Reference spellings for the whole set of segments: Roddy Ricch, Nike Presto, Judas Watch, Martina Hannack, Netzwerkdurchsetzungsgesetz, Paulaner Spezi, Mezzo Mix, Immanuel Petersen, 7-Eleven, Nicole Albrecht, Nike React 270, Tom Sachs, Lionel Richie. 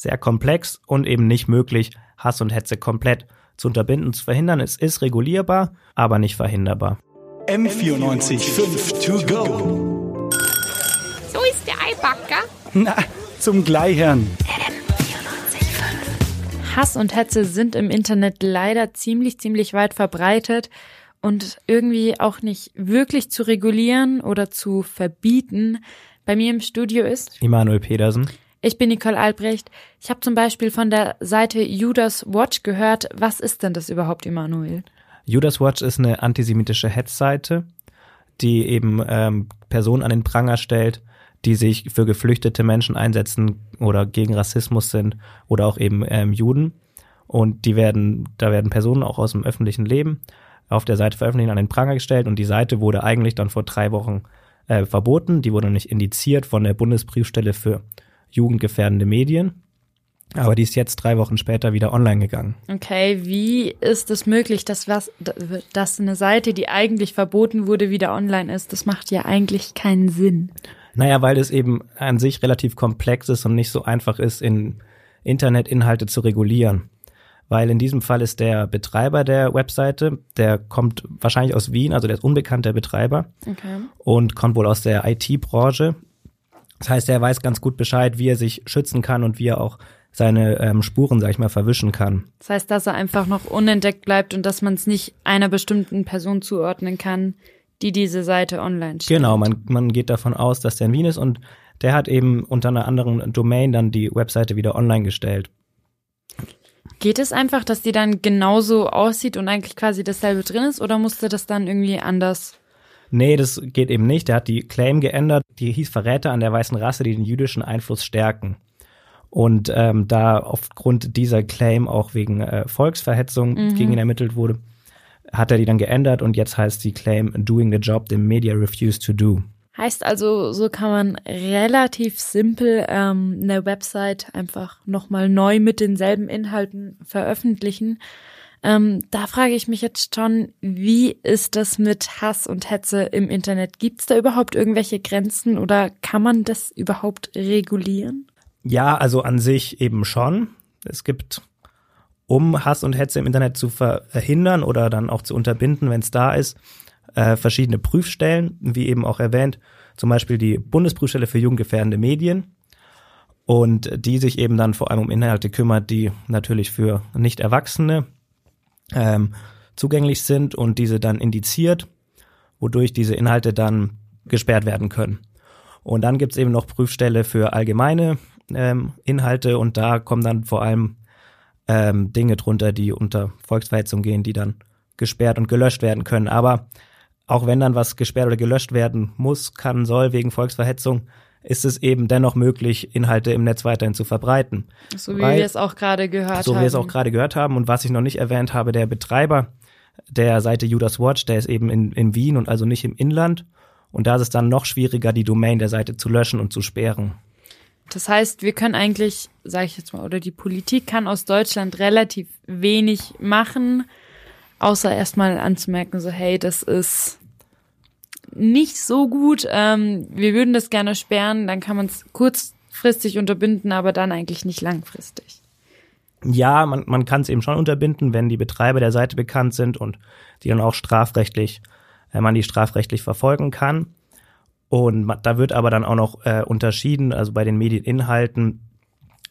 sehr komplex und eben nicht möglich, Hass und Hetze komplett zu unterbinden, zu verhindern. Es ist regulierbar, aber nicht verhinderbar. M94.5 to go. So ist der Eibacker. Na, zum Gleichern. M94.5. Hass und Hetze sind im Internet leider ziemlich weit verbreitet und irgendwie auch nicht wirklich zu regulieren oder zu verbieten. Bei mir im Studio ist Immanuel Petersen. Ich bin Nicole Albrecht. Ich habe zum Beispiel von der Seite Judas Watch gehört. Was ist denn das überhaupt, Immanuel? Judas Watch ist eine antisemitische Hetzseite, die eben Personen an den Pranger stellt, die sich für geflüchtete Menschen einsetzen oder gegen Rassismus sind oder auch eben Juden. Und da werden Personen auch aus dem öffentlichen Leben auf der Seite veröffentlichen, an den Pranger gestellt. Und die Seite wurde eigentlich dann vor 3 Wochen verboten. Die wurde nicht indiziert von der Bundesbriefstelle für jugendgefährdende Medien. Aber die ist jetzt 3 Wochen später wieder online gegangen. Okay, wie ist es möglich, dass eine Seite, die eigentlich verboten wurde, wieder online ist? Das macht ja eigentlich keinen Sinn. Naja, weil es eben an sich relativ komplex ist und nicht so einfach ist, in Internetinhalte zu regulieren. Weil in diesem Fall ist der Betreiber der Webseite, der kommt wahrscheinlich aus Wien, also der ist unbekannt, der Betreiber. Okay. Und kommt wohl aus der IT-Branche. Das heißt, er weiß ganz gut Bescheid, wie er sich schützen kann und wie er auch seine Spuren, sag ich mal, verwischen kann. Das heißt, dass er einfach noch unentdeckt bleibt und dass man es nicht einer bestimmten Person zuordnen kann, die diese Seite online stellt. Genau, man geht davon aus, dass der in Wien ist und der hat eben unter einer anderen Domain dann die Webseite wieder online gestellt. Geht es einfach, dass die dann genauso aussieht und eigentlich quasi dasselbe drin ist oder musste das dann irgendwie anders? Nee, das geht eben nicht. Der hat die Claim geändert. Die hieß Verräter an der weißen Rasse, die den jüdischen Einfluss stärken. Und da aufgrund dieser Claim auch wegen Volksverhetzung gegen ihn ermittelt wurde, hat er die dann geändert und jetzt heißt die Claim Doing the Job the Media Refused to Do. Heißt also, so kann man relativ simpel eine Website einfach nochmal neu mit denselben Inhalten veröffentlichen. Da frage ich mich jetzt schon, wie ist das mit Hass und Hetze im Internet? Gibt es da überhaupt irgendwelche Grenzen oder kann man das überhaupt regulieren? Ja, also an sich eben schon. Es gibt, um Hass und Hetze im Internet zu verhindern oder dann auch zu unterbinden, wenn es da ist, verschiedene Prüfstellen, wie eben auch erwähnt, zum Beispiel die Bundesprüfstelle für jugendgefährdende Medien. Und die sich eben dann vor allem um Inhalte kümmert, die natürlich für Nicht-Erwachsene zugänglich sind und diese dann indiziert, wodurch diese Inhalte dann gesperrt werden können. Und dann gibt es eben noch Prüfstelle für allgemeine Inhalte und da kommen dann vor allem Dinge drunter, die unter Volksverhetzung gehen, die dann gesperrt und gelöscht werden können. Aber auch wenn dann was gesperrt oder gelöscht werden muss, kann, soll wegen Volksverhetzung, ist es eben dennoch möglich, Inhalte im Netz weiterhin zu verbreiten. So wie wir es auch gerade gehört haben. Und was ich noch nicht erwähnt habe, der Betreiber der Seite Judas Watch, der ist eben in Wien und also nicht im Inland. Und da ist es dann noch schwieriger, die Domain der Seite zu löschen und zu sperren. Das heißt, wir können eigentlich, sage ich jetzt mal, oder die Politik kann aus Deutschland relativ wenig machen, außer erstmal anzumerken, so hey, das ist nicht so gut, wir würden das gerne sperren, dann kann man es kurzfristig unterbinden, aber dann eigentlich nicht langfristig. Ja, man kann es eben schon unterbinden, wenn die Betreiber der Seite bekannt sind und die dann auch strafrechtlich verfolgen kann. Und da wird aber dann auch noch unterschieden, also bei den Medieninhalten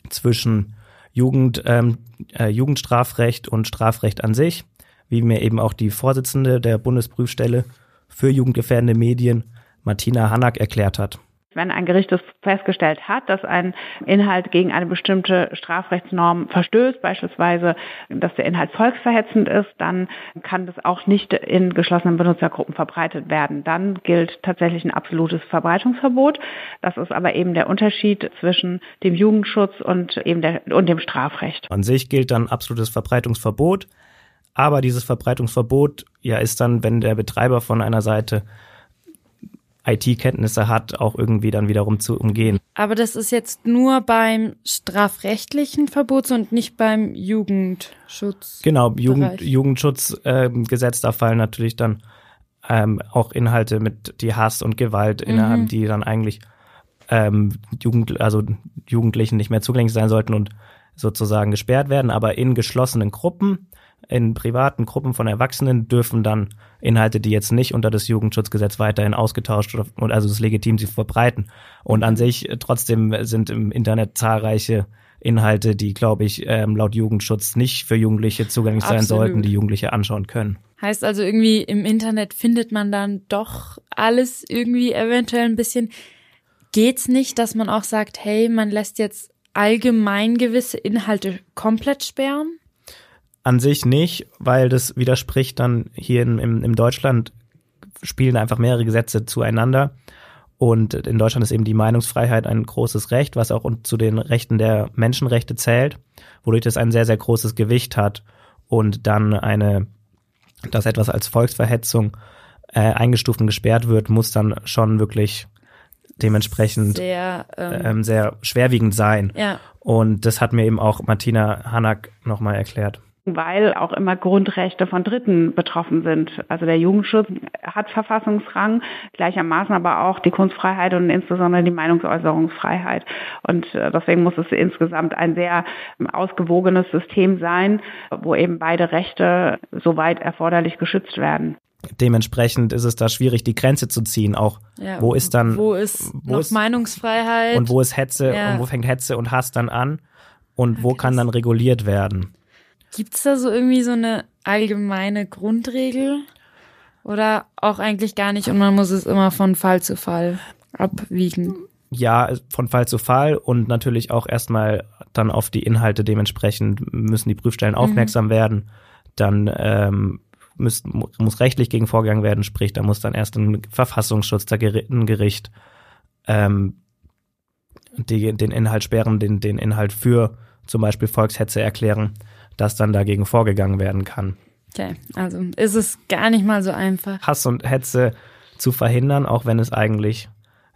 zwischen Jugendstrafrecht und Strafrecht an sich, wie mir eben auch die Vorsitzende der Bundesprüfstelle für jugendgefährdende Medien, Martina Hannack, erklärt hat. Wenn ein Gericht das festgestellt hat, dass ein Inhalt gegen eine bestimmte Strafrechtsnorm verstößt, beispielsweise, dass der Inhalt volksverhetzend ist, dann kann das auch nicht in geschlossenen Benutzergruppen verbreitet werden. Dann gilt tatsächlich ein absolutes Verbreitungsverbot. Das ist aber eben der Unterschied zwischen dem Jugendschutz und eben dem Strafrecht. An sich gilt dann absolutes Verbreitungsverbot. Aber dieses Verbreitungsverbot ist dann, wenn der Betreiber von einer Seite IT-Kenntnisse hat, auch irgendwie dann wiederum zu umgehen. Aber das ist jetzt nur beim strafrechtlichen Verbot und nicht beim Jugendschutz. Genau, Jugendschutzgesetz, da fallen natürlich dann auch Inhalte mit die Hass und Gewalt innerhalb, die dann eigentlich Jugendlichen nicht mehr zugänglich sein sollten und sozusagen gesperrt werden, aber in geschlossenen Gruppen, in privaten Gruppen von Erwachsenen dürfen dann Inhalte, die jetzt nicht unter das Jugendschutzgesetz weiterhin ausgetauscht und also es ist legitim, sie verbreiten. Und an sich trotzdem sind im Internet zahlreiche Inhalte, die, glaube ich, laut Jugendschutz nicht für Jugendliche zugänglich sein sollten, die Jugendliche anschauen können. Heißt also irgendwie, im Internet findet man dann doch alles irgendwie eventuell ein bisschen. Geht's nicht, dass man auch sagt, hey, man lässt jetzt allgemein gewisse Inhalte komplett sperren? An sich nicht, weil das widerspricht dann hier in Deutschland, spielen einfach mehrere Gesetze zueinander. Und in Deutschland ist eben die Meinungsfreiheit ein großes Recht, was auch zu den Rechten der Menschenrechte zählt, wodurch das ein sehr, sehr großes Gewicht hat und dann dass etwas als Volksverhetzung eingestuft und gesperrt wird, muss dann schon wirklich dementsprechend sehr schwerwiegend sein. Ja. Und das hat mir eben auch Martina Hannack nochmal erklärt. Weil auch immer Grundrechte von Dritten betroffen sind. Also der Jugendschutz hat Verfassungsrang, gleichermaßen aber auch die Kunstfreiheit und insbesondere die Meinungsäußerungsfreiheit. Und deswegen muss es insgesamt ein sehr ausgewogenes System sein, wo eben beide Rechte soweit erforderlich geschützt werden. Dementsprechend ist es da schwierig, die Grenze zu ziehen, auch ja, wo ist Meinungsfreiheit und wo ist Hetze und wo fängt Hetze und Hass dann an und wo kann dann reguliert werden. Gibt es da so irgendwie so eine allgemeine Grundregel oder auch eigentlich gar nicht und man muss es immer von Fall zu Fall abwiegen? Ja, von Fall zu Fall und natürlich auch erstmal dann auf die Inhalte dementsprechend müssen die Prüfstellen aufmerksam werden. Dann muss rechtlich gegen vorgegangen werden, sprich da muss dann erst ein Verfassungsschutz, ein Gericht den Inhalt sperren, den Inhalt für zum Beispiel Volkshetze erklären, dass dann dagegen vorgegangen werden kann. Okay, also ist es gar nicht mal so einfach. Hass und Hetze zu verhindern, auch wenn es eigentlich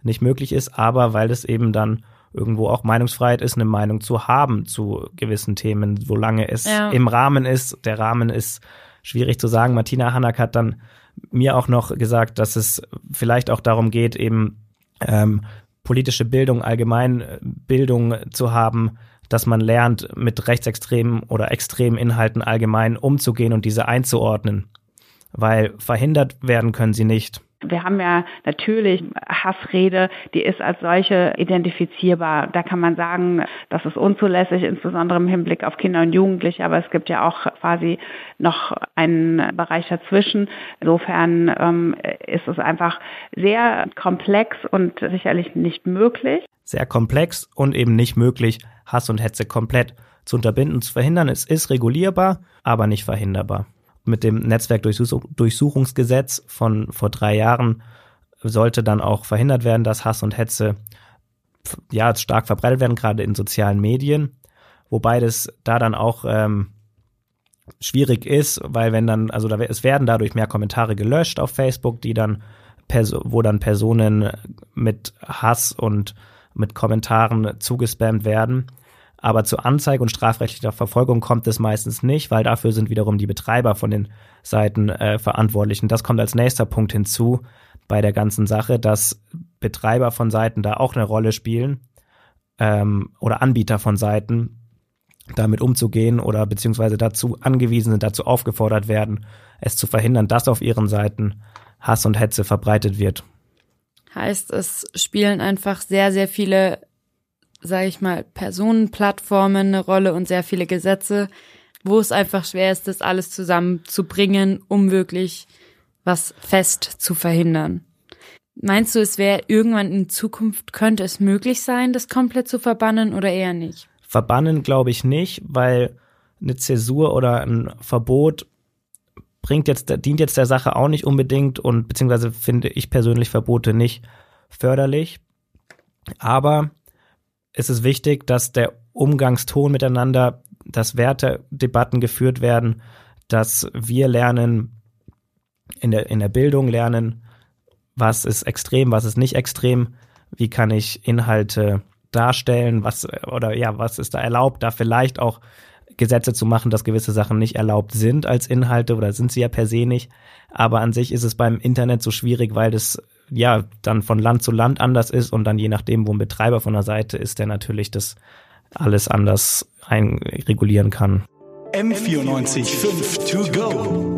nicht möglich ist, aber weil es eben dann irgendwo auch Meinungsfreiheit ist, eine Meinung zu haben zu gewissen Themen, solange es im Rahmen ist. Der Rahmen ist schwierig zu sagen. Martina Hannack hat dann mir auch noch gesagt, dass es vielleicht auch darum geht, eben politische Bildung, Allgemeinbildung zu haben, dass man lernt, mit rechtsextremen oder extremen Inhalten allgemein umzugehen und diese einzuordnen, weil verhindert werden können sie nicht. Wir haben ja natürlich Hassrede, die ist als solche identifizierbar. Da kann man sagen, das ist unzulässig, insbesondere im Hinblick auf Kinder und Jugendliche. Aber es gibt ja auch quasi noch einen Bereich dazwischen. Insofern ist es einfach sehr komplex und sicherlich nicht möglich. Sehr komplex und eben nicht möglich, Hass und Hetze komplett zu unterbinden und zu verhindern. Es ist regulierbar, aber nicht verhinderbar. Mit dem Netzwerkdurchsetzungsgesetz von vor 3 Jahren sollte dann auch verhindert werden, dass Hass und Hetze stark verbreitet werden, gerade in sozialen Medien. Wobei das da dann auch schwierig ist, weil es werden dadurch mehr Kommentare gelöscht auf Facebook, die dann wo dann Personen mit Hass und mit Kommentaren zugespammt werden. Aber zur Anzeige und strafrechtlicher Verfolgung kommt es meistens nicht, weil dafür sind wiederum die Betreiber von den Seiten verantwortlich. Und das kommt als nächster Punkt hinzu bei der ganzen Sache, dass Betreiber von Seiten da auch eine Rolle spielen oder Anbieter von Seiten, damit umzugehen oder beziehungsweise dazu angewiesen sind, dazu aufgefordert werden, es zu verhindern, dass auf ihren Seiten Hass und Hetze verbreitet wird. Heißt, es spielen einfach sehr, sehr viele, sage ich mal, Personenplattformen eine Rolle und sehr viele Gesetze, wo es einfach schwer ist, das alles zusammenzubringen, um wirklich was fest zu verhindern. Meinst du, es wäre irgendwann in Zukunft, könnte es möglich sein, das komplett zu verbannen oder eher nicht? Verbannen glaube ich nicht, weil eine Zäsur oder ein Verbot dient jetzt der Sache auch nicht unbedingt und beziehungsweise finde ich persönlich Verbote nicht förderlich. Aber es ist wichtig, dass der Umgangston miteinander, dass Wertedebatten geführt werden, dass wir lernen, in der Bildung lernen, was ist extrem, was ist nicht extrem, wie kann ich Inhalte darstellen, was ist da erlaubt, da vielleicht auch Gesetze zu machen, dass gewisse Sachen nicht erlaubt sind als Inhalte oder sind sie ja per se nicht. Aber an sich ist es beim Internet so schwierig, weil das ja dann von Land zu Land anders ist und dann je nachdem, wo ein Betreiber von der Seite ist, der natürlich das alles anders regulieren kann. M94.5 to go.